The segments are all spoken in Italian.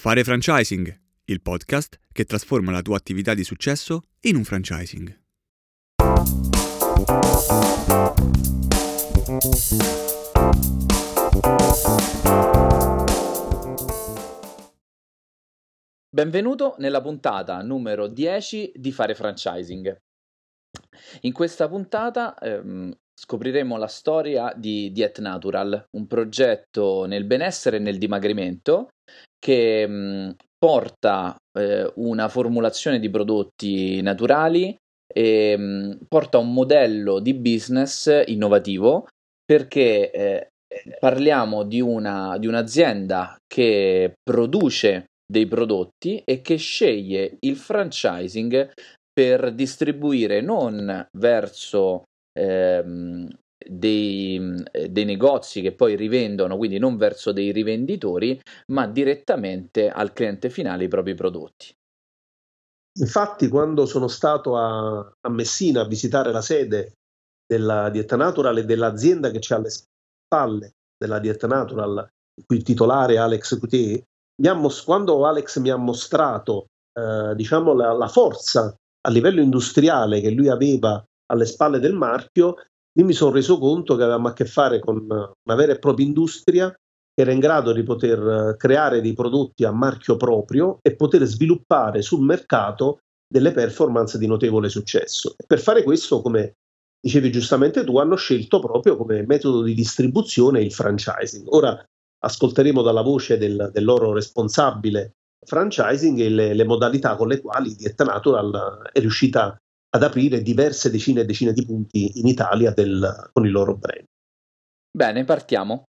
Fare franchising, il podcast che trasforma la tua attività di successo in un franchising. Benvenuto nella puntata numero 10 di Fare franchising. In questa puntata scopriremo la storia di Diet Natural, un progetto nel benessere e nel dimagrimento che porta una formulazione di prodotti naturali e porta un modello di business innovativo, perché parliamo di un'azienda che produce dei prodotti e che sceglie il franchising per distribuire non verso dei negozi che poi rivendono, quindi non verso dei rivenditori, ma direttamente al cliente finale i propri prodotti. Infatti, quando sono stato a Messina a visitare la sede della Diet Natural e dell'azienda che c'è alle spalle della Diet Natural, il cui titolare Alex Coutet, quando Alex mi ha mostrato la forza a livello industriale che lui aveva alle spalle del marchio, lì mi sono reso conto che avevamo a che fare con una vera e propria industria che era in grado di poter creare dei prodotti a marchio proprio e poter sviluppare sul mercato delle performance di notevole successo. Per fare questo, come dicevi giustamente tu, hanno scelto proprio come metodo di distribuzione il franchising. Ora ascolteremo dalla voce del loro responsabile franchising e le modalità con le quali Diet Natural è riuscita ad aprire diverse decine e decine di punti in Italia con il loro brand. Bene, partiamo.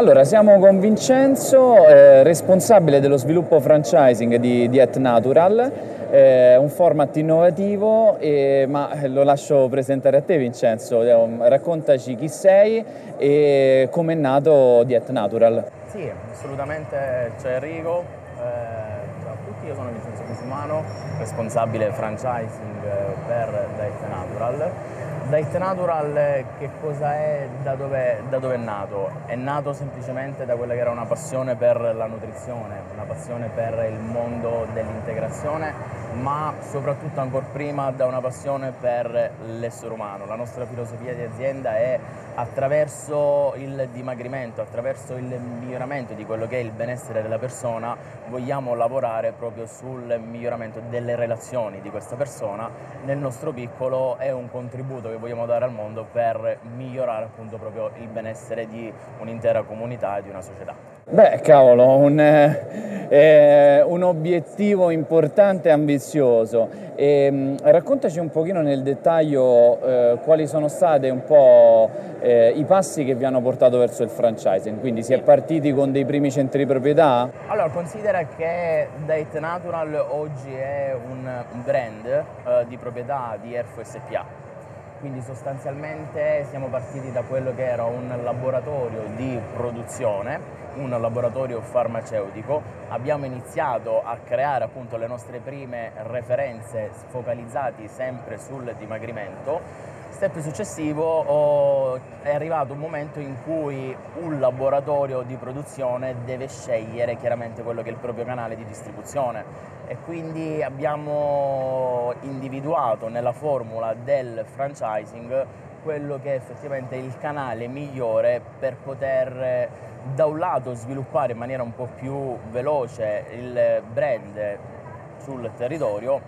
Allora, siamo con Vincenzo, responsabile dello sviluppo franchising di Diet Natural, un format innovativo, ma lo lascio presentare a te, Vincenzo. Raccontaci chi sei e come è nato Diet Natural. Sì, assolutamente, c'è Enrico. Io sono Vincenzo Cusumano, responsabile franchising per Diet Natural. Diet Natural che cosa è, da dove è nato? È nato semplicemente da quella che era una passione per la nutrizione, una passione per il mondo dell'integrazione, ma soprattutto ancora prima da una passione per l'essere umano. La nostra filosofia di azienda è attraverso il dimagrimento, attraverso il miglioramento di quello che è il benessere della persona, vogliamo lavorare proprio sul miglioramento delle relazioni di questa persona. Nel nostro piccolo è un contributo che vogliamo dare al mondo per migliorare appunto proprio il benessere di un'intera comunità e di una società. Beh, cavolo, un obiettivo importante e ambizioso. Raccontaci un pochino nel dettaglio quali sono state un po' i passi che vi hanno portato verso il franchising. Quindi si è partiti con dei primi centri di proprietà? Allora, considera che Diet Natural oggi è un brand di proprietà di Erfo S.p.A. Quindi sostanzialmente siamo partiti da quello che era un laboratorio di produzione, un laboratorio farmaceutico. Abbiamo iniziato a creare appunto le nostre prime referenze focalizzati sempre sul dimagrimento. Step successivo è arrivato un momento in cui un laboratorio di produzione deve scegliere chiaramente quello che è il proprio canale di distribuzione, e quindi abbiamo individuato nella formula del franchising quello che è effettivamente il canale migliore per poter da un lato sviluppare in maniera un po' più veloce il brand sul territorio,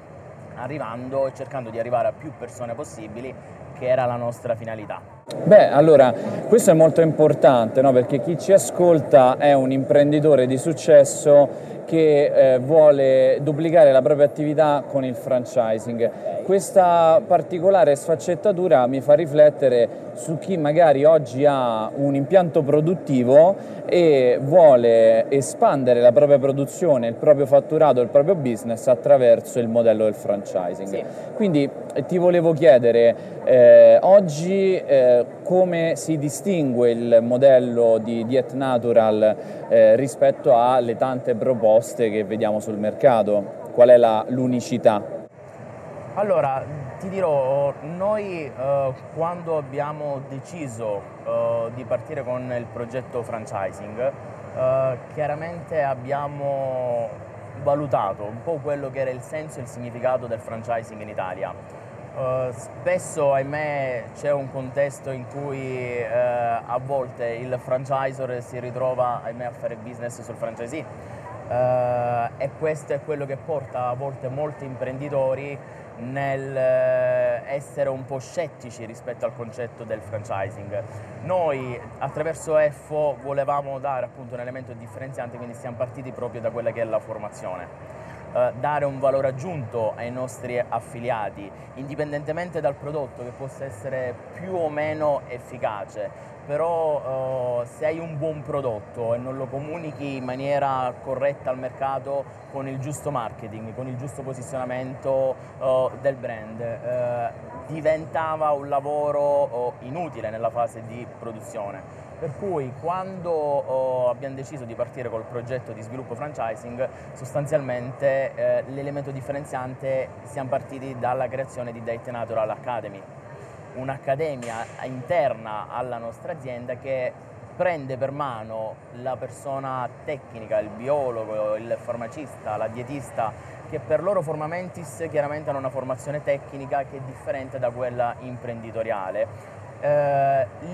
arrivando e cercando di arrivare a più persone possibili, che era la nostra finalità. Beh, allora, questo è molto importante, no? Perché chi ci ascolta è un imprenditore di successo che vuole duplicare la propria attività con il franchising. Questa particolare sfaccettatura mi fa riflettere su chi magari oggi ha un impianto produttivo e vuole espandere la propria produzione, il proprio fatturato, il proprio business attraverso il modello del franchising. Sì. Quindi ti volevo chiedere, oggi come si distingue il modello di Diet Natural rispetto alle tante proposte che vediamo sul mercato? Qual è l'unicità? Allora, ti dirò, noi quando abbiamo deciso di partire con il progetto franchising Chiaramente abbiamo valutato un po' quello che era il senso e il significato del franchising in Italia. Spesso, ahimè, c'è un contesto in cui a volte il franchisor si ritrova, ahimè, a fare business sul franchisee, e questo è quello che porta a volte molti imprenditori nel essere un po' scettici rispetto al concetto del franchising. Noi attraverso Erfo volevamo dare appunto un elemento differenziante, quindi siamo partiti proprio da quella che è la formazione. Dare un valore aggiunto ai nostri affiliati, indipendentemente dal prodotto che possa essere più o meno efficace, però se hai un buon prodotto e non lo comunichi in maniera corretta al mercato con il giusto marketing, con il giusto posizionamento del brand, diventava un lavoro inutile nella fase di produzione. Per cui quando abbiamo deciso di partire col progetto di sviluppo franchising, sostanzialmente l'elemento differenziante, siamo partiti dalla creazione di Diet Natural Academy, un'accademia interna alla nostra azienda che prende per mano la persona tecnica, il biologo, il farmacista, la dietista, che per loro forma mentis chiaramente hanno una formazione tecnica che è differente da quella imprenditoriale.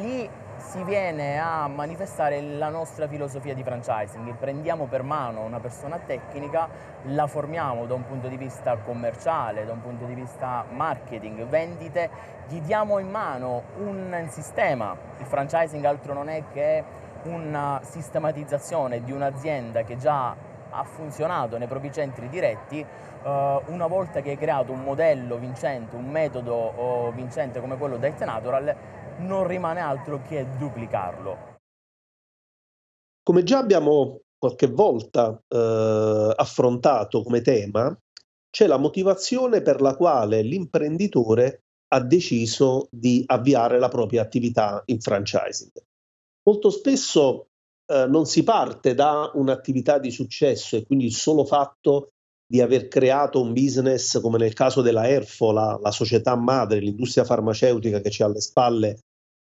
Lì si viene a manifestare la nostra filosofia di franchising: prendiamo per mano una persona tecnica, la formiamo da un punto di vista commerciale, da un punto di vista marketing, vendite, gli diamo in mano un sistema. Il franchising altro non è che una sistematizzazione di un'azienda che già ha funzionato nei propri centri diretti. Una volta che hai creato un modello vincente, un metodo vincente come quello Diet Natural, non rimane altro che duplicarlo. Come già abbiamo qualche volta affrontato come tema, c'è la motivazione per la quale l'imprenditore ha deciso di avviare la propria attività in franchising. Molto spesso non si parte da un'attività di successo e quindi il solo fatto di aver creato un business, come nel caso della Erfo, la società madre, l'industria farmaceutica che c'è alle spalle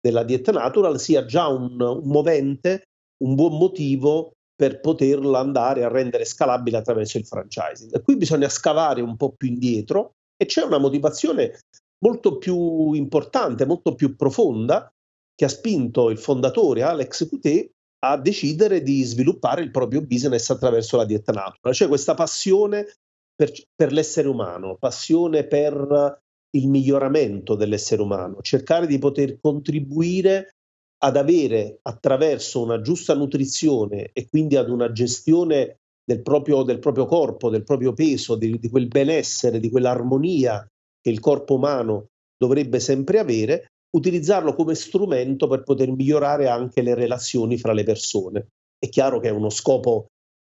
della Diet Natural, sia già un movente, un buon motivo per poterla andare a rendere scalabile attraverso il franchising. E qui bisogna scavare un po' più indietro e c'è una motivazione molto più importante, molto più profonda, che ha spinto il fondatore Alex Coutet a decidere di sviluppare il proprio business attraverso la Diet Natural, cioè questa passione per l'essere umano, passione per il miglioramento dell'essere umano, cercare di poter contribuire ad avere attraverso una giusta nutrizione e quindi ad una gestione del proprio corpo, del proprio peso, di quel benessere, di quell'armonia che il corpo umano dovrebbe sempre avere, utilizzarlo come strumento per poter migliorare anche le relazioni fra le persone. È chiaro che è uno scopo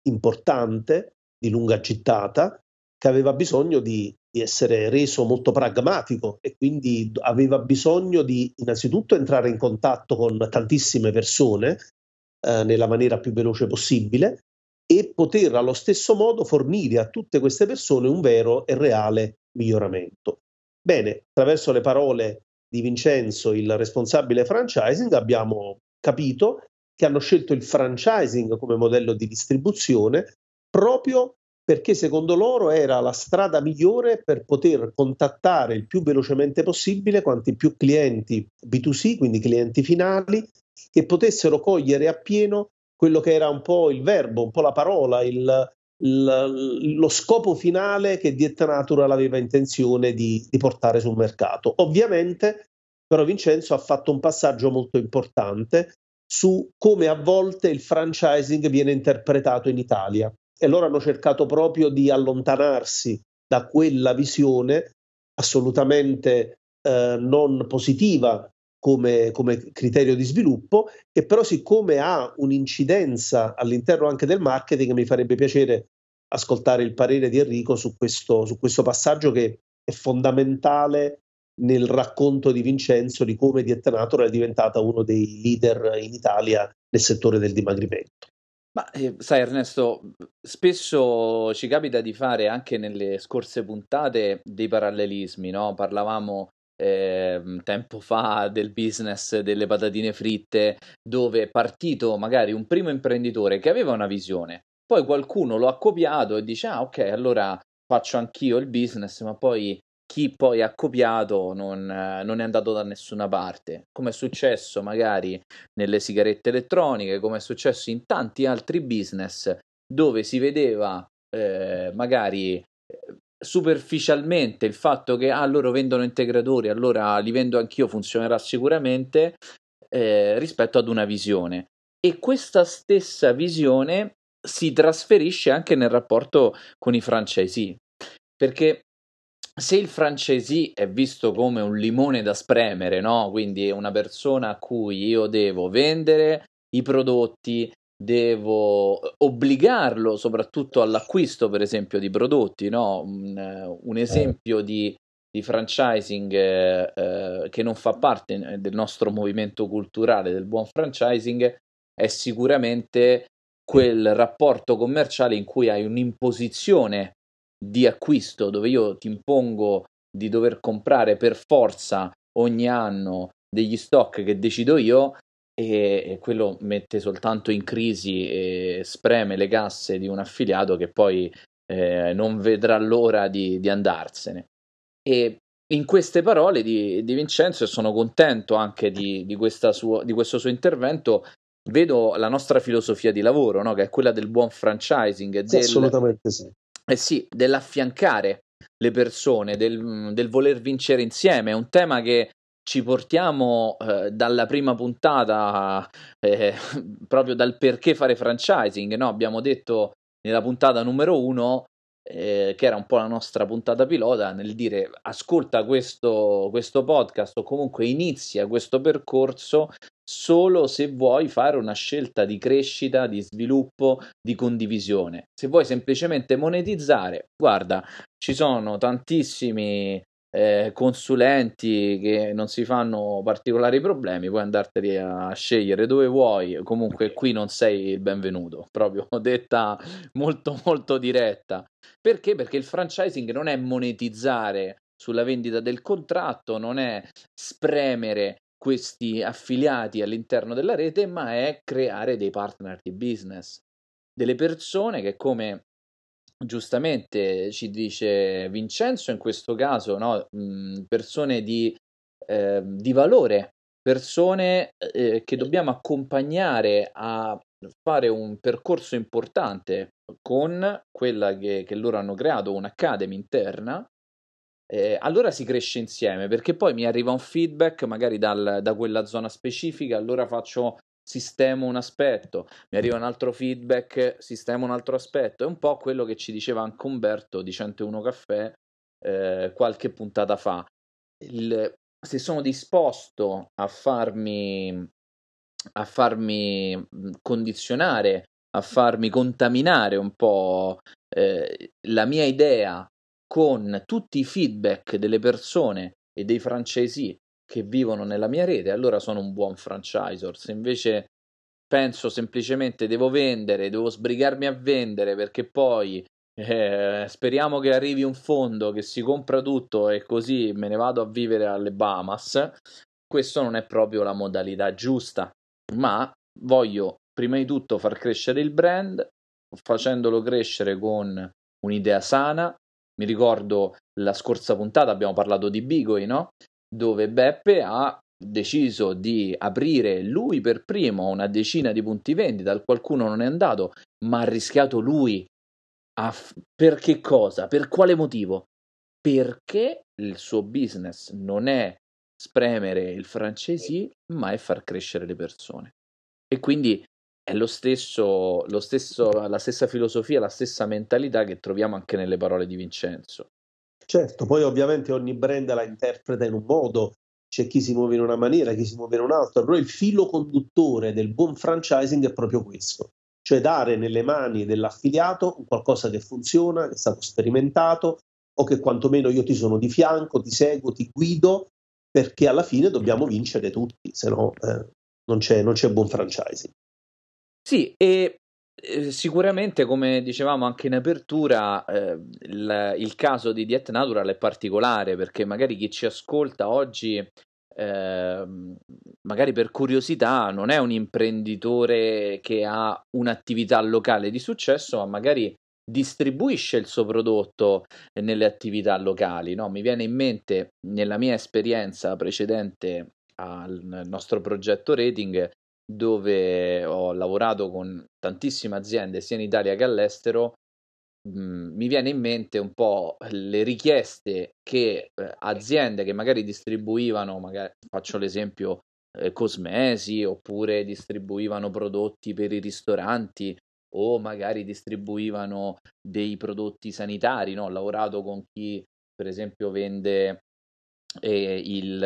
importante, di lunga gittata, che aveva bisogno di essere reso molto pragmatico e quindi aveva bisogno di innanzitutto entrare in contatto con tantissime persone nella maniera più veloce possibile e poter allo stesso modo fornire a tutte queste persone un vero e reale miglioramento. Bene, attraverso le parole di Vincenzo, il responsabile franchising, abbiamo capito che hanno scelto il franchising come modello di distribuzione proprio perché secondo loro era la strada migliore per poter contattare il più velocemente possibile quanti più clienti B2C, quindi clienti finali, che potessero cogliere appieno quello che era un po' il verbo, un po' la parola, lo scopo finale che Diet Natural aveva intenzione di portare sul mercato. Ovviamente però Vincenzo ha fatto un passaggio molto importante su come a volte il franchising viene interpretato in Italia e loro hanno cercato proprio di allontanarsi da quella visione assolutamente non positiva come criterio di sviluppo, che però, siccome ha un'incidenza all'interno anche del marketing, mi farebbe piacere ascoltare il parere di Enrico su questo passaggio che è fondamentale nel racconto di Vincenzo di come Diet Natural è diventata uno dei leader in Italia nel settore del dimagrimento. Ma sai Ernesto, spesso ci capita di fare anche nelle scorse puntate dei parallelismi, no? Parlavamo tempo fa del business delle patatine fritte, dove è partito magari un primo imprenditore che aveva una visione, poi qualcuno lo ha copiato e dice ah ok, allora faccio anch'io il business, ma poi chi poi ha copiato non è andato da nessuna parte, come è successo magari nelle sigarette elettroniche, come è successo in tanti altri business dove si vedeva magari superficialmente il fatto che loro vendono integratori, allora li vendo anch'io, funzionerà sicuramente, rispetto ad una visione. E questa stessa visione si trasferisce anche nel rapporto con i franchisee, perché se il franchisee è visto come un limone da spremere, no? Quindi è una persona a cui io devo vendere i prodotti, devo obbligarlo soprattutto all'acquisto, per esempio, di prodotti, no? Un esempio di franchising che non fa parte del nostro movimento culturale del buon franchising è sicuramente quel rapporto commerciale in cui hai un'imposizione di acquisto, dove io ti impongo di dover comprare per forza ogni anno degli stock che decido io, e quello mette soltanto in crisi e spreme le casse di un affiliato che poi non vedrà l'ora di andarsene. E in queste parole di Vincenzo, e sono contento anche di questo suo intervento, vedo la nostra filosofia di lavoro, no? Che è quella del buon franchising, assolutamente sì. Eh sì, dell'affiancare le persone, del voler vincere insieme. È un tema che ci portiamo dalla prima puntata, proprio dal perché fare franchising, no? Abbiamo detto nella puntata numero 1, che era un po' la nostra puntata pilota, nel dire ascolta questo podcast o comunque inizia questo percorso solo se vuoi fare una scelta di crescita, di sviluppo, di condivisione. Se vuoi semplicemente monetizzare, guarda, ci sono tantissimi consulenti che non si fanno particolari problemi, puoi andarteli a scegliere dove vuoi, comunque qui non sei il benvenuto, proprio detta molto molto diretta. Perché? Perché il franchising non è monetizzare sulla vendita del contratto, non è spremere questi affiliati all'interno della rete, ma è creare dei partner di business, delle persone che, come giustamente ci dice Vincenzo in questo caso, no? Persone di valore, persone che dobbiamo accompagnare a fare un percorso importante con quella che loro hanno creato, un'academy interna. Allora si cresce insieme, perché poi mi arriva un feedback magari da quella zona specifica, allora sistemo un aspetto, mi arriva un altro feedback, sistemo un altro aspetto. È un po' quello che ci diceva anche Umberto di 101 Caffè qualche puntata fa. Se sono disposto a farmi condizionare, a farmi contaminare un po' la mia idea con tutti i feedback delle persone e dei franchisee che vivono nella mia rete, allora sono un buon franchisor. Se invece penso semplicemente devo vendere, devo sbrigarmi a vendere perché poi speriamo che arrivi un fondo che si compra tutto e così me ne vado a vivere alle Bahamas, questo non è proprio la modalità giusta. Ma voglio prima di tutto far crescere il brand, facendolo crescere con un'idea sana. Mi ricordo la scorsa puntata abbiamo parlato di Bigoi, no? Dove Beppe ha deciso di aprire lui per primo una decina di punti vendita, qualcuno non è andato, ma ha rischiato lui. Per che cosa? Per quale motivo? Perché il suo business non è spremere il franchisee, ma è far crescere le persone. E quindi è la stessa filosofia, la stessa mentalità che troviamo anche nelle parole di Vincenzo. Certo, poi ovviamente ogni brand la interpreta in un modo, c'è chi si muove in una maniera, chi si muove in un'altra, però il filo conduttore del buon franchising è proprio questo, cioè dare nelle mani dell'affiliato qualcosa che funziona, che è stato sperimentato, o che quantomeno io ti sono di fianco, ti seguo, ti guido, perché alla fine dobbiamo vincere tutti, se no non c'è buon franchising. Sì, e Sicuramente, come dicevamo anche in apertura, il caso di Diet Natural è particolare, perché magari chi ci ascolta oggi, magari per curiosità, non è un imprenditore che ha un'attività locale di successo, ma magari distribuisce il suo prodotto nelle attività locali, no? Mi viene in mente, nella mia esperienza precedente al nostro progetto Rating, dove ho lavorato con tantissime aziende sia in Italia che all'estero, mi viene in mente un po' le richieste che aziende che magari distribuivano, magari faccio l'esempio, cosmesi, oppure distribuivano prodotti per i ristoranti, o magari distribuivano dei prodotti sanitari, no? Ho lavorato con chi per esempio vende gli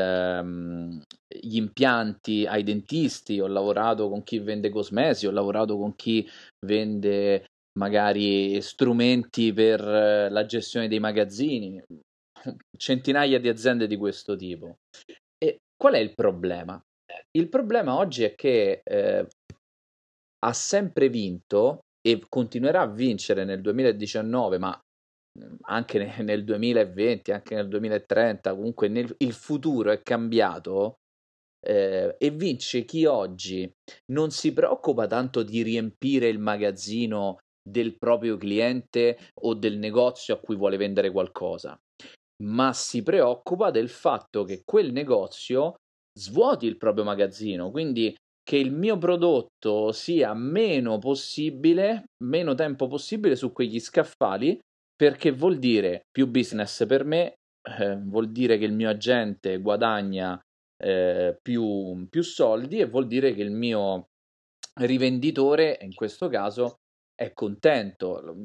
impianti ai dentisti, ho lavorato con chi vende cosmesi, ho lavorato con chi vende magari strumenti per la gestione dei magazzini, centinaia di aziende di questo tipo. E qual è il problema? Il problema oggi è che ha sempre vinto e continuerà a vincere nel 2019, ma anche nel 2020, anche nel 2030, comunque il futuro è cambiato, e vince chi oggi non si preoccupa tanto di riempire il magazzino del proprio cliente o del negozio a cui vuole vendere qualcosa, ma si preoccupa del fatto che quel negozio svuoti il proprio magazzino, quindi che il mio prodotto sia meno tempo possibile su quegli scaffali, perché vuol dire più business per me, vuol dire che il mio agente guadagna più soldi, e vuol dire che il mio rivenditore, in questo caso, è contento.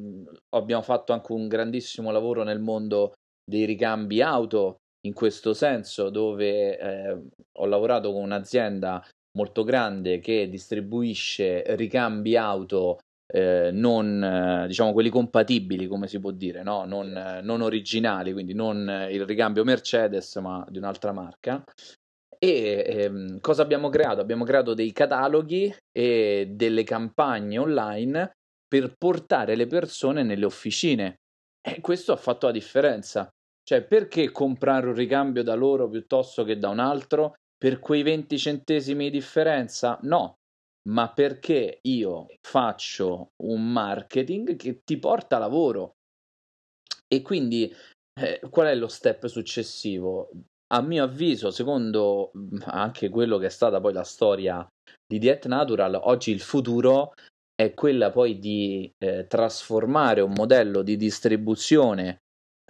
Abbiamo fatto anche un grandissimo lavoro nel mondo dei ricambi auto, in questo senso, dove ho lavorato con un'azienda molto grande che distribuisce ricambi auto non, diciamo, quelli compatibili, come si può dire, no? Non originali, quindi non il ricambio Mercedes, ma di un'altra marca. E cosa abbiamo creato? Abbiamo creato dei cataloghi e delle campagne online per portare le persone nelle officine, e questo ha fatto la differenza. Cioè, perché comprare un ricambio da loro piuttosto che da un altro per quei 20 centesimi di differenza? No, ma perché io faccio un marketing che ti porta lavoro. E quindi qual è lo step successivo? A mio avviso, secondo anche quello che è stata poi la storia di Diet Natural, oggi il futuro è quella poi di trasformare un modello di distribuzione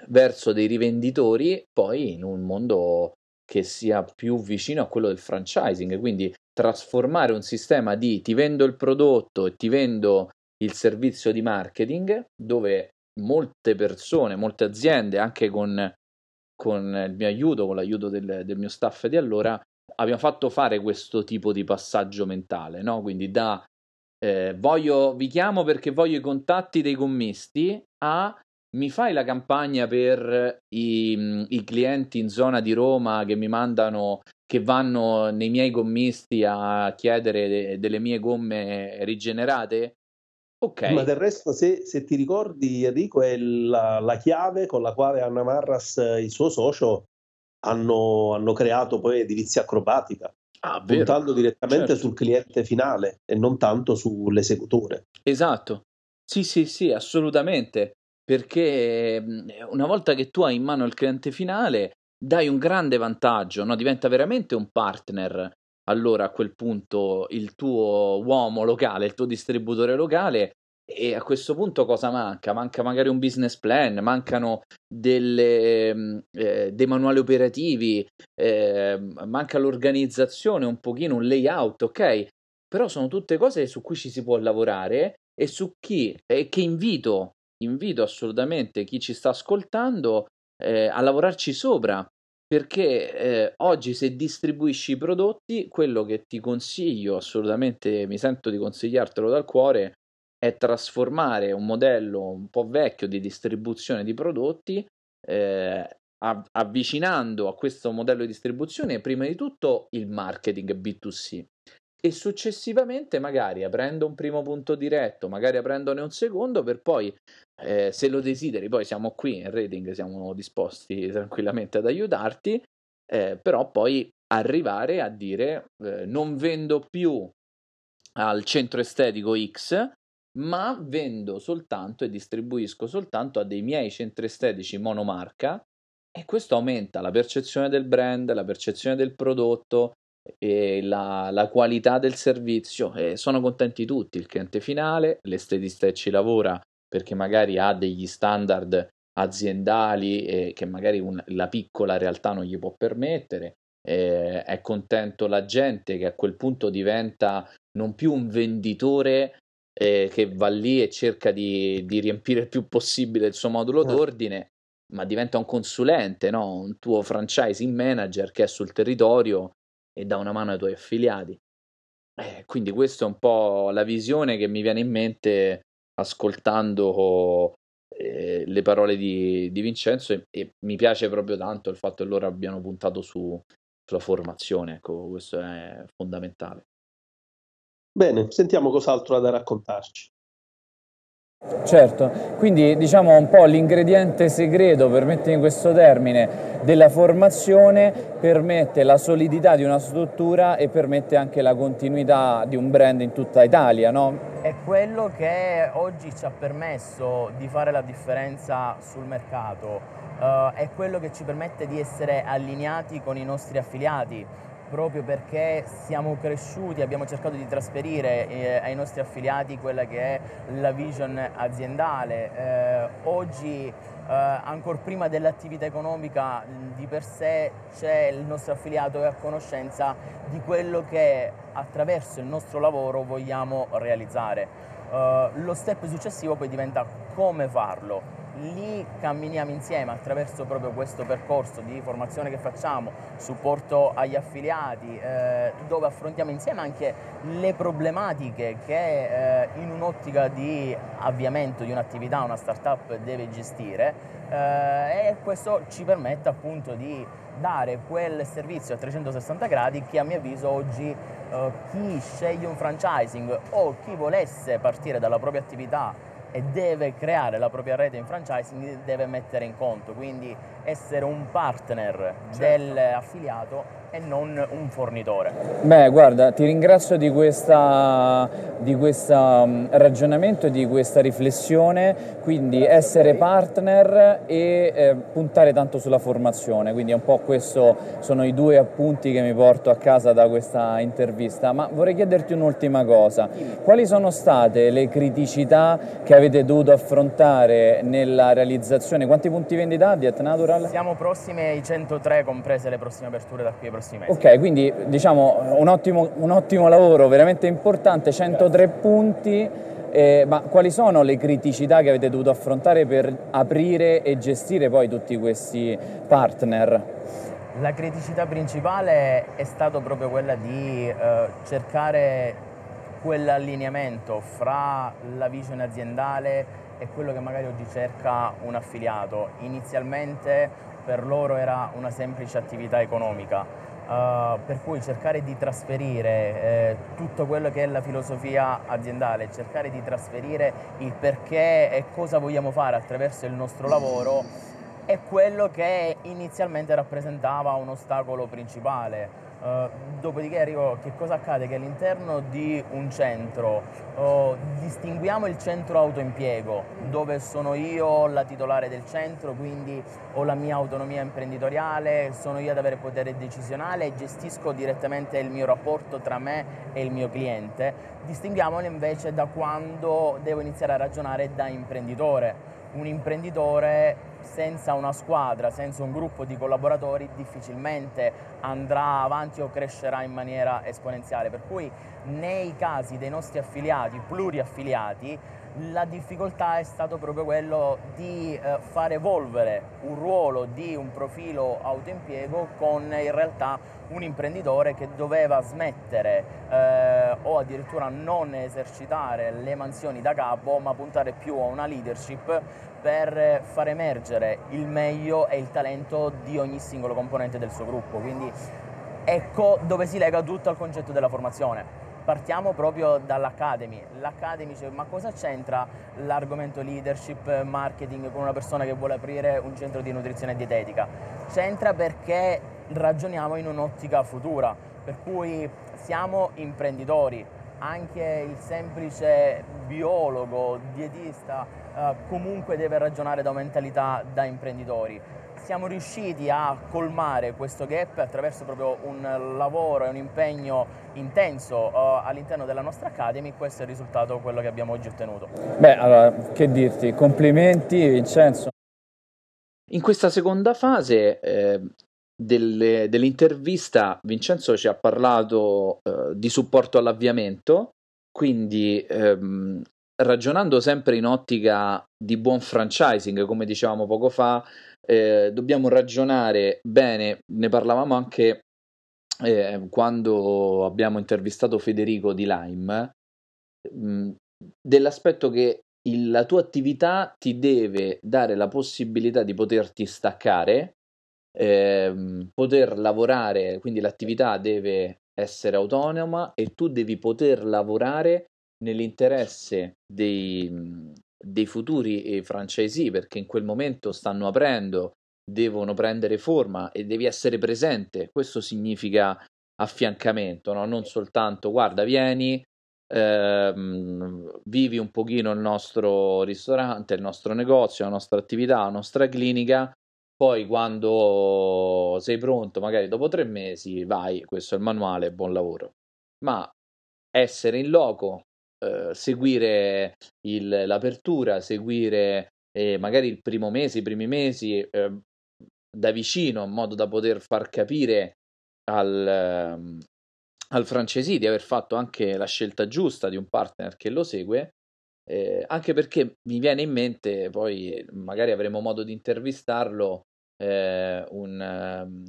verso dei rivenditori poi in un mondo che sia più vicino a quello del franchising, quindi trasformare un sistema di ti vendo il prodotto e ti vendo il servizio di marketing, dove molte persone, molte aziende, anche con il mio aiuto, con l'aiuto del mio staff di allora, abbiamo fatto fare questo tipo di passaggio mentale, no? Quindi da vi chiamo perché voglio i contatti dei gommisti, a mi fai la campagna per i clienti in zona di Roma che mi mandano, che vanno nei miei gommisti a chiedere delle mie gomme rigenerate? Ok. Ma del resto, se ti ricordi, Enrico, è la chiave con la quale Anna Marras e il suo socio hanno creato poi Edilizia Acrobatica, puntando direttamente, certo, sul cliente finale e non tanto sull'esecutore. Esatto, sì, assolutamente, perché una volta che tu hai in mano il cliente finale, dai un grande vantaggio, no? Diventa veramente un partner. Allora a quel punto il tuo uomo locale, il tuo distributore locale, e a questo punto cosa manca? Manca magari un business plan, mancano dei manuali operativi, manca l'organizzazione, un pochino un layout, ok? Però sono tutte cose su cui ci si può lavorare, e che invito assolutamente chi ci sta ascoltando a lavorarci sopra, perché oggi, se distribuisci i prodotti, quello che ti consiglio assolutamente, mi sento di consigliartelo dal cuore, è trasformare un modello un po' vecchio di distribuzione di prodotti, avvicinando a questo modello di distribuzione prima di tutto il marketing B2C, e successivamente magari aprendo un primo punto diretto, magari aprendone un secondo, per poi se lo desideri, poi siamo qui in Reading, siamo disposti tranquillamente ad aiutarti, però poi arrivare a dire non vendo più al centro estetico X, ma vendo soltanto e distribuisco soltanto a dei miei centri estetici monomarca, e questo aumenta la percezione del brand, la percezione del prodotto e la qualità del servizio, e sono contenti tutti, il cliente finale, l'estetista che ci lavora, perché magari ha degli standard aziendali che magari la piccola realtà non gli può permettere, è contento la gente che a quel punto diventa non più un venditore che va lì e cerca di riempire il più possibile il suo modulo d'ordine, ma diventa un consulente, no? Un tuo franchising manager che è sul territorio e dà una mano ai tuoi affiliati. Quindi questa è un po' la visione che mi viene in mente ascoltando le parole di Vincenzo, e mi piace proprio tanto il fatto che loro abbiano puntato sulla formazione, ecco, questo è fondamentale. Bene, sentiamo cos'altro ha da raccontarci. Certo, quindi diciamo un po' l'ingrediente segreto, per mettere in questo termine, della formazione permette la solidità di una struttura e permette anche la continuità di un brand in tutta Italia, no? È quello che oggi ci ha permesso di fare la differenza sul mercato, è quello che ci permette di essere allineati con i nostri affiliati, proprio perché siamo cresciuti, abbiamo cercato di trasferire ai nostri affiliati quella che è la vision aziendale. Oggi, ancor prima dell'attività economica di per sé, c'è il nostro affiliato che è a conoscenza di quello che attraverso il nostro lavoro vogliamo realizzare. Lo step successivo poi diventa come farlo. Lì camminiamo insieme attraverso proprio questo percorso di formazione che facciamo, supporto agli affiliati, dove affrontiamo insieme anche le problematiche che in un'ottica di avviamento di un'attività una startup deve gestire, e questo ci permette appunto di dare quel servizio a 360 gradi che a mio avviso oggi chi sceglie un franchising o chi volesse partire dalla propria attività e deve creare la propria rete in franchising deve mettere in conto, quindi essere un partner dell'affiliato e non un fornitore. Beh, guarda, ti ringrazio di questo ragionamento, di questa riflessione, quindi essere partner e puntare tanto sulla formazione, quindi è un po' questo, sono i due appunti che mi porto a casa da questa intervista. Ma vorrei chiederti un'ultima cosa: quali sono state le criticità che avete dovuto affrontare nella realizzazione? Quanti punti vendita Diet Natural? Siamo prossimi ai 103, comprese le prossime aperture da qui ai prossimi mesi. Ok, quindi diciamo un ottimo lavoro, veramente importante, 103 punti. Ma quali sono le criticità che avete dovuto affrontare per aprire e gestire poi tutti questi partner? La criticità principale è stata proprio quella di cercare quell'allineamento fra la visione aziendale e quello che magari oggi cerca un affiliato. Inizialmente per loro era una semplice attività economica, per cui cercare di trasferire tutto quello che è la filosofia aziendale, cercare di trasferire il perché e cosa vogliamo fare attraverso il nostro lavoro è quello che inizialmente rappresentava un ostacolo principale. Dopodiché che cosa accade? Che all'interno di un centro distinguiamo il centro autoimpiego, dove sono io la titolare del centro, quindi ho la mia autonomia imprenditoriale, sono io ad avere potere decisionale e gestisco direttamente il mio rapporto tra me e il mio cliente. Distinguiamolo invece da quando devo iniziare a ragionare da imprenditore. Un imprenditore senza una squadra, senza un gruppo di collaboratori difficilmente andrà avanti o crescerà in maniera esponenziale, per cui nei casi dei nostri affiliati, pluriaffiliati, la difficoltà è stato proprio quello di far evolvere un ruolo di un profilo autoimpiego con in realtà un imprenditore che doveva smettere o addirittura non esercitare le mansioni da capo, ma puntare più a una leadership per far emergere il meglio e il talento di ogni singolo componente del suo gruppo. Quindi ecco dove si lega tutto al concetto della formazione. Partiamo proprio dall'Academy. L'Academy dice: ma cosa c'entra l'argomento leadership, marketing con una persona che vuole aprire un centro di nutrizione e dietetica? C'entra perché ragioniamo in un'ottica futura, per cui siamo imprenditori. Anche il semplice biologo, dietista, comunque deve ragionare da mentalità da imprenditori. Siamo riusciti a colmare questo gap attraverso proprio un lavoro e un impegno intenso all'interno della nostra Academy. Questo è il risultato, quello che abbiamo oggi ottenuto. Beh, allora, che dirti? Complimenti, Vincenzo. In questa seconda fase dell'intervista Vincenzo ci ha parlato di supporto all'avviamento, quindi ragionando sempre in ottica di buon franchising, come dicevamo poco fa, dobbiamo ragionare bene. Ne parlavamo anche quando abbiamo intervistato Federico di Lime, dell'aspetto che la tua attività ti deve dare la possibilità di poterti staccare, poter lavorare, quindi l'attività deve essere autonoma e tu devi poter lavorare nell'interesse dei futuri franchisee, perché in quel momento stanno aprendo, devono prendere forma e devi essere presente. Questo significa affiancamento, no? Non soltanto guarda, vieni, vivi un pochino il nostro ristorante, il nostro negozio, la nostra attività, la nostra clinica. Poi quando sei pronto, magari dopo 3 mesi, vai, questo è il manuale, buon lavoro. Ma essere in loco, seguire l'apertura, seguire magari il primo mese, i primi mesi da vicino, in modo da poter far capire al franchisee di aver fatto anche la scelta giusta di un partner che lo segue. Anche perché mi viene in mente, poi magari avremo modo di intervistarlo, un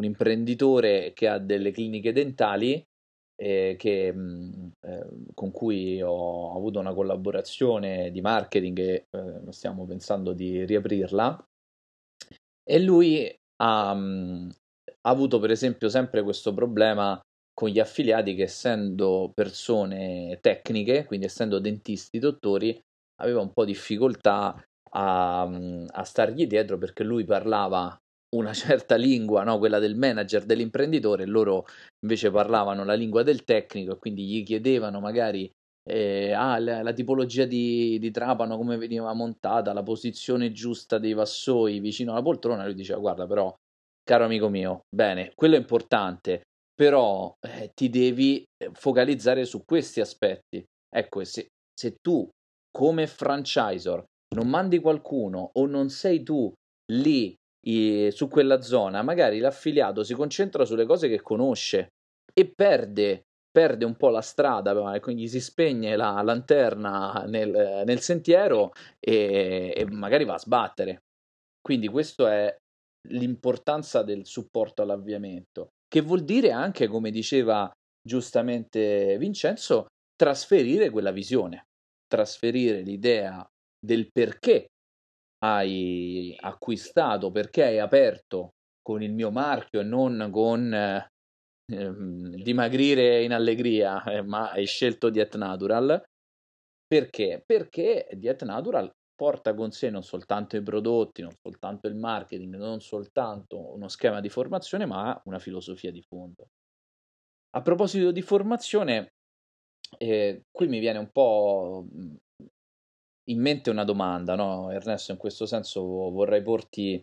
imprenditore che ha delle cliniche dentali con cui ho avuto una collaborazione di marketing e stiamo pensando di riaprirla, e lui ha avuto per esempio sempre questo problema con gli affiliati, che essendo persone tecniche, quindi essendo dentisti, dottori, aveva un po' difficoltà a stargli dietro, perché lui parlava una certa lingua, no? Quella del manager, dell'imprenditore, e loro invece parlavano la lingua del tecnico, e quindi gli chiedevano magari la tipologia di trapano, come veniva montata, la posizione giusta dei vassoi vicino alla poltrona. Lui diceva: guarda, però, caro amico mio, bene, quello è importante, però ti devi focalizzare su questi aspetti. Ecco, se tu come franchisor non mandi qualcuno o non sei tu lì su quella zona, magari l'affiliato si concentra sulle cose che conosce e perde un po' la strada, quindi si spegne la lanterna nel sentiero e magari va a sbattere. Quindi questo è l'importanza del supporto all'avviamento, che vuol dire anche, come diceva giustamente Vincenzo, trasferire quella visione, trasferire l'idea del perché hai acquistato, perché hai aperto con il mio marchio e non con dimagrire in allegria, ma hai scelto Diet Natural. Perché? Perché Diet Natural porta con sé non soltanto i prodotti, non soltanto il marketing, non soltanto uno schema di formazione, ma una filosofia di fondo. A proposito di formazione, qui mi viene un po' in mente una domanda, no? Ernesto, in questo senso vorrei porti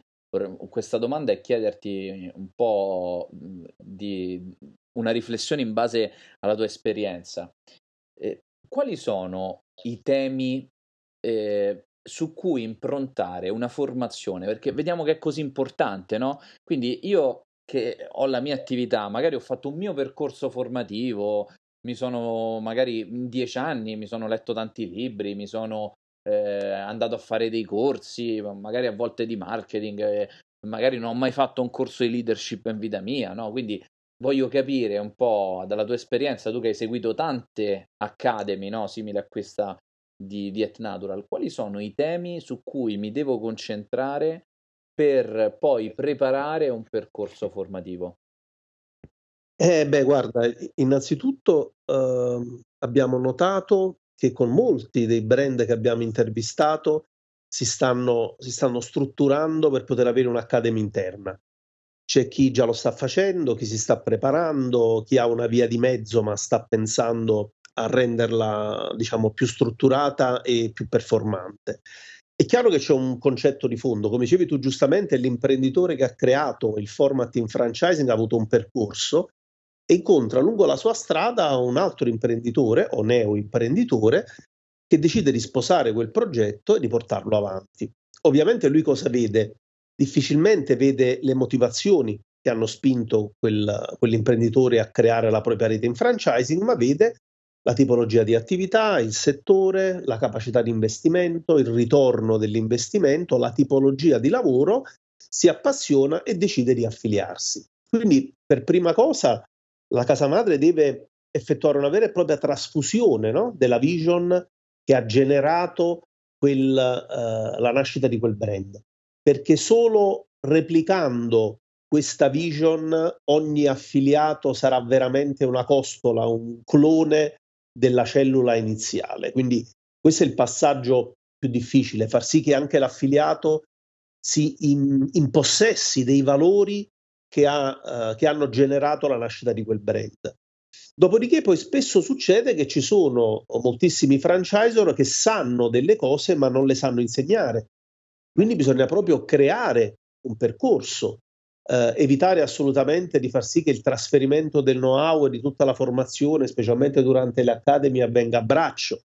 questa domanda e chiederti un po' di una riflessione in base alla tua esperienza. Quali sono i temi su cui improntare una formazione, perché vediamo che è così importante, no? Quindi io che ho la mia attività, magari ho fatto un mio percorso formativo, mi sono magari in 10 anni, mi sono letto tanti libri, mi sono andato a fare dei corsi, magari a volte di marketing, magari non ho mai fatto un corso di leadership in vita mia, no? Quindi voglio capire un po' dalla tua esperienza, tu che hai seguito tante academy, no? Simili a questa di Diet Natural, quali sono i temi su cui mi devo concentrare per poi preparare un percorso formativo? Beh, guarda, innanzitutto abbiamo notato che con molti dei brand che abbiamo intervistato si stanno strutturando per poter avere un'accademia interna. C'è chi già lo sta facendo, chi si sta preparando, chi ha una via di mezzo ma sta pensando a renderla, diciamo, più strutturata e più performante. È chiaro che c'è un concetto di fondo, come dicevi tu giustamente, l'imprenditore che ha creato il format in franchising ha avuto un percorso e incontra lungo la sua strada un altro imprenditore o neoimprenditore che decide di sposare quel progetto e di portarlo avanti. Ovviamente lui cosa vede? Difficilmente vede le motivazioni che hanno spinto quell'imprenditore a creare la propria rete in franchising, ma vede la tipologia di attività, il settore, la capacità di investimento, il ritorno dell'investimento, la tipologia di lavoro, si appassiona e decide di affiliarsi. Quindi per prima cosa la casa madre deve effettuare una vera e propria trasfusione, no? Della vision che ha generato la nascita di quel brand, perché solo replicando questa vision ogni affiliato sarà veramente una costola, un clone della cellula iniziale. Quindi questo è il passaggio più difficile, far sì che anche l'affiliato si impossessi dei valori che hanno generato la nascita di quel brand. Dopodiché poi spesso succede che ci sono moltissimi franchisor che sanno delle cose ma non le sanno insegnare, quindi bisogna proprio creare un percorso, evitare assolutamente di far sì che il trasferimento del know-how e di tutta la formazione, specialmente durante le academy, avvenga a braccio.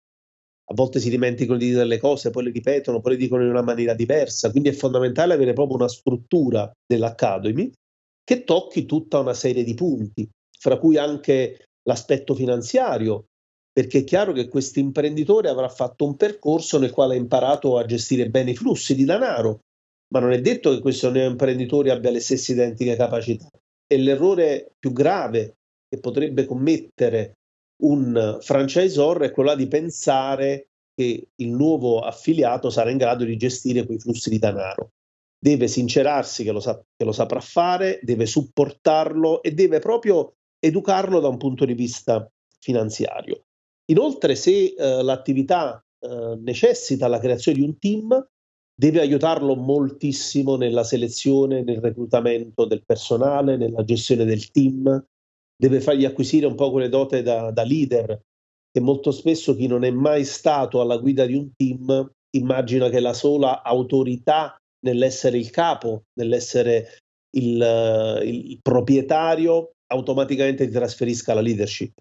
A volte si dimenticano di dire le cose, poi le ripetono, poi le dicono in una maniera diversa, quindi è fondamentale avere proprio una struttura dell'academy che tocchi tutta una serie di punti, fra cui anche l'aspetto finanziario, perché è chiaro che questo imprenditore avrà fatto un percorso nel quale ha imparato a gestire bene i flussi di denaro, ma non è detto che questo neoimprenditore abbia le stesse identiche capacità. E l'errore più grave che potrebbe commettere un franchisor è quello di pensare che il nuovo affiliato sarà in grado di gestire quei flussi di denaro. Deve sincerarsi che lo saprà fare, deve supportarlo e deve proprio educarlo da un punto di vista finanziario. Inoltre, se l'attività necessita la creazione di un team, deve aiutarlo moltissimo nella selezione, nel reclutamento del personale, nella gestione del team, deve fargli acquisire un po' quelle dote da leader, che molto spesso chi non è mai stato alla guida di un team immagina che la sola autorità nell'essere il capo, nell'essere il proprietario, automaticamente ti trasferisca la leadership,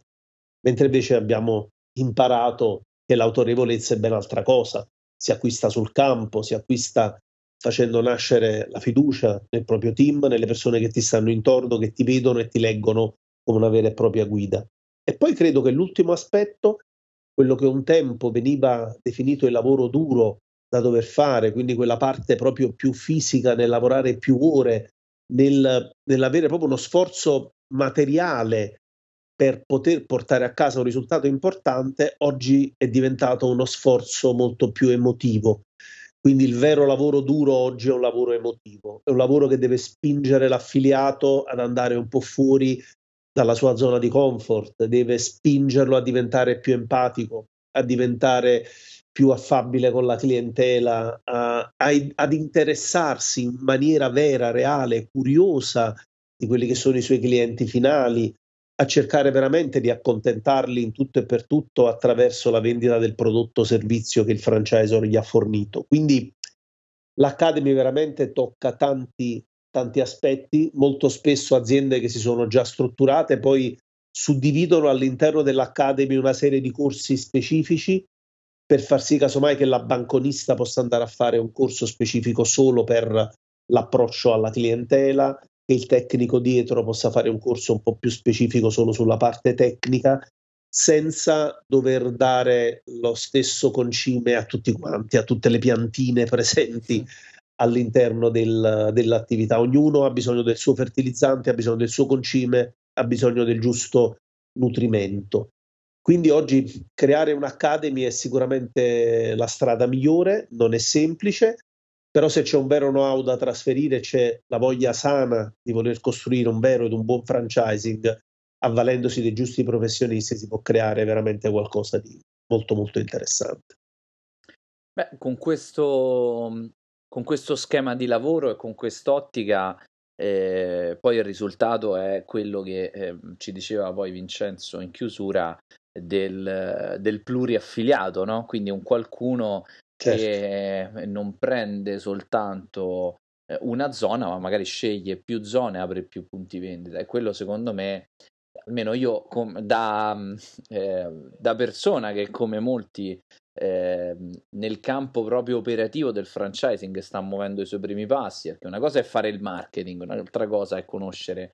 mentre invece abbiamo imparato che l'autorevolezza è ben altra cosa. Si acquista sul campo, si acquista facendo nascere la fiducia nel proprio team, nelle persone che ti stanno intorno, che ti vedono e ti leggono come una vera e propria guida. E poi credo che l'ultimo aspetto, quello che un tempo veniva definito il lavoro duro da dover fare, quindi quella parte proprio più fisica nel lavorare più ore, nell'avere proprio uno sforzo materiale per poter portare a casa un risultato importante, oggi è diventato uno sforzo molto più emotivo. Quindi il vero lavoro duro oggi è un lavoro emotivo, è un lavoro che deve spingere l'affiliato ad andare un po' fuori dalla sua zona di comfort, deve spingerlo a diventare più empatico, a diventare più affabile con la clientela, ad interessarsi in maniera vera, reale, curiosa di quelli che sono i suoi clienti finali, a cercare veramente di accontentarli in tutto e per tutto attraverso la vendita del prodotto o servizio che il franchisor gli ha fornito. Quindi l'Academy veramente tocca tanti aspetti. Molto spesso aziende che si sono già strutturate poi suddividono all'interno dell'Academy una serie di corsi specifici per far sì casomai che la banconista possa andare a fare un corso specifico solo per l'approccio alla clientela, che il tecnico dietro possa fare un corso un po' più specifico solo sulla parte tecnica, senza dover dare lo stesso concime a tutti quanti, a tutte le piantine presenti all'interno dell'attività. Ognuno ha bisogno del suo fertilizzante, ha bisogno del suo concime, ha bisogno del giusto nutrimento. Quindi oggi creare un'Academy è sicuramente la strada migliore, non è semplice, però se c'è un vero know-how da trasferire, c'è la voglia sana di voler costruire un vero ed un buon franchising, avvalendosi dei giusti professionisti si può creare veramente qualcosa di molto molto interessante. Beh, con questo schema di lavoro e con quest'ottica poi il risultato è quello che ci diceva poi Vincenzo in chiusura del pluriaffiliato, no? Quindi un qualcuno, certo, che non prende soltanto una zona, ma magari sceglie più zone, apre più punti vendita, e quello secondo me, almeno io da persona che come molti nel campo proprio operativo del franchising sta muovendo i suoi primi passi, perché una cosa è fare il marketing, un'altra cosa è conoscere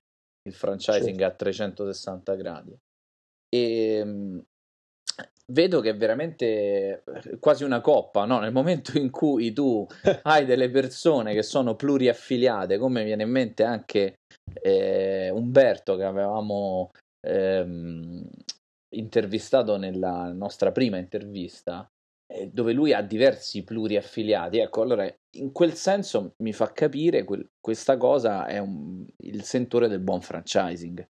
il franchising, certo, a 360 gradi. E vedo che è veramente quasi una coppa, no? Nel momento in cui tu hai delle persone che sono pluriaffiliate, come viene in mente anche Umberto, che avevamo intervistato nella nostra prima intervista, dove lui ha diversi pluriaffiliati. Ecco, allora in quel senso mi fa capire questa cosa è il sentore del buon franchising.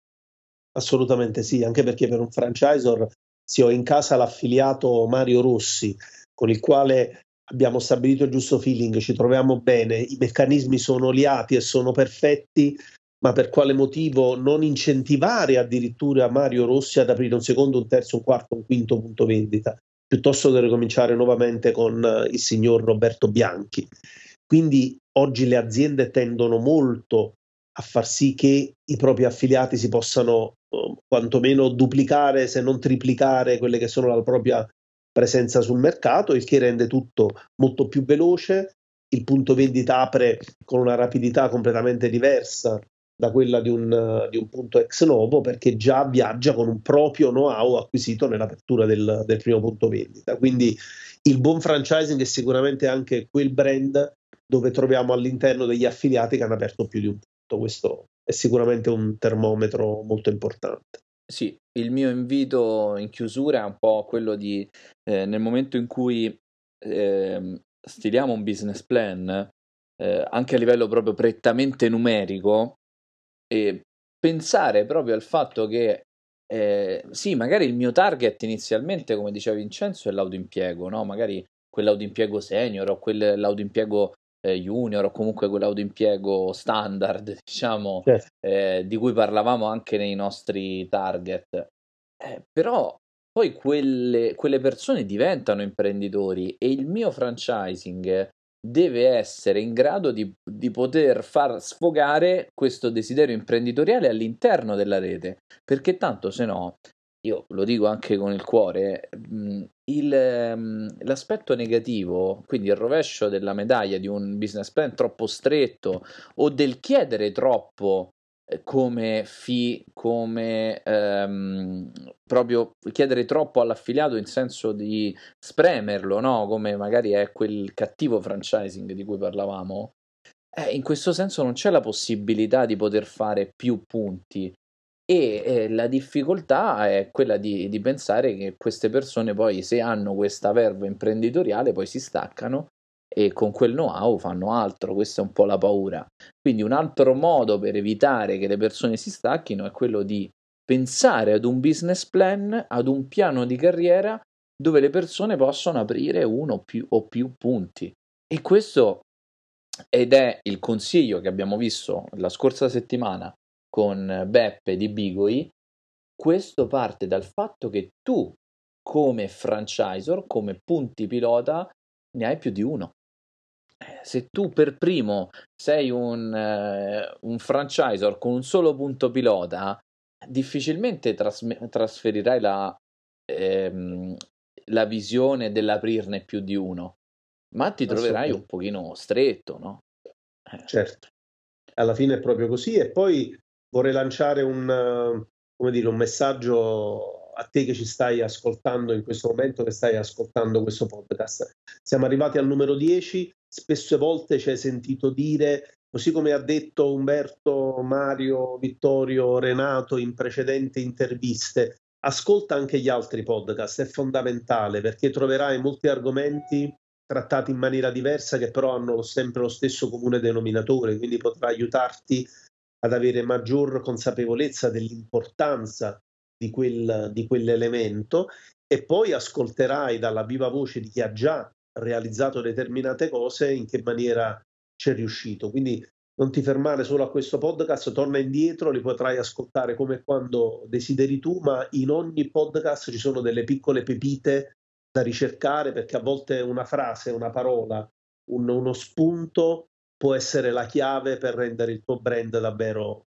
Assolutamente sì, anche perché per un franchisor, sì, ho in casa l'affiliato Mario Rossi, con il quale abbiamo stabilito il giusto feeling, ci troviamo bene, i meccanismi sono oliati e sono perfetti, ma per quale motivo non incentivare addirittura Mario Rossi ad aprire un secondo, un terzo, un quarto, un quinto punto vendita, piuttosto che ricominciare nuovamente con il signor Roberto Bianchi? Quindi oggi le aziende tendono molto a far sì che i propri affiliati si possano quantomeno duplicare, se non triplicare, quelle che sono la propria presenza sul mercato, il che rende tutto molto più veloce. Il punto vendita apre con una rapidità completamente diversa da quella di un punto ex novo, perché già viaggia con un proprio know-how acquisito nell'apertura del primo punto vendita. Quindi il buon franchising è sicuramente anche quel brand dove troviamo all'interno degli affiliati che hanno aperto più di un punto. Questo è sicuramente un termometro molto importante. Sì, il mio invito in chiusura è un po' quello di nel momento in cui stiliamo un business plan, anche a livello proprio prettamente numerico, e pensare proprio al fatto che sì, magari il mio target inizialmente, come diceva Vincenzo, è l'autoimpiego, no? Magari quell'autoimpiego senior o quell'autoimpiego junior, o comunque quell'autoimpiego standard, diciamo, certo, di cui parlavamo anche nei nostri target, però poi quelle persone diventano imprenditori e il mio franchising deve essere in grado di poter far sfogare questo desiderio imprenditoriale all'interno della rete, perché tanto se no, io lo dico anche con il cuore, l'aspetto negativo, quindi il rovescio della medaglia di un business plan troppo stretto o del chiedere troppo come fee, come proprio chiedere troppo all'affiliato in senso di spremerlo, no? Come magari è quel cattivo franchising di cui parlavamo, in questo senso non c'è la possibilità di poter fare più punti. E la difficoltà è quella di pensare che queste persone poi, se hanno questa verve imprenditoriale, poi si staccano e con quel know-how fanno altro. Questa è un po' la paura. Quindi un altro modo per evitare che le persone si stacchino è quello di pensare ad un business plan, ad un piano di carriera dove le persone possono aprire uno o più punti. E questo, ed è il consiglio che abbiamo visto la scorsa settimana con Beppe di Bigoi, questo parte dal fatto che tu, come franchisor, come punti pilota, ne hai più di uno. Se tu per primo sei un franchisor con un solo punto pilota, difficilmente trasferirai la visione dell'aprirne più di uno, ma ti troverai un pochino stretto, no? Certo, alla fine è proprio così. E poi vorrei lanciare un messaggio a te che ci stai ascoltando in questo momento, che stai ascoltando questo podcast. Siamo arrivati al numero 10, spesse volte ci hai sentito dire, così come ha detto Umberto, Mario, Vittorio, Renato in precedenti interviste, ascolta anche gli altri podcast, è fondamentale, perché troverai molti argomenti trattati in maniera diversa che però hanno sempre lo stesso comune denominatore, quindi potrà aiutarti ad avere maggior consapevolezza dell'importanza di quell'elemento, e poi ascolterai dalla viva voce di chi ha già realizzato determinate cose in che maniera c'è riuscito. Quindi non ti fermare solo a questo podcast, torna indietro, li potrai ascoltare come e quando desideri tu, ma in ogni podcast ci sono delle piccole pepite da ricercare, perché a volte una frase, una parola, uno spunto può essere la chiave per rendere il tuo brand davvero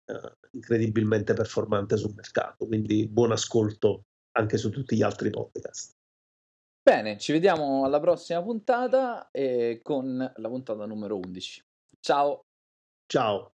incredibilmente performante sul mercato. Quindi buon ascolto anche su tutti gli altri podcast. Bene, ci vediamo alla prossima puntata con la puntata numero 11. Ciao! Ciao!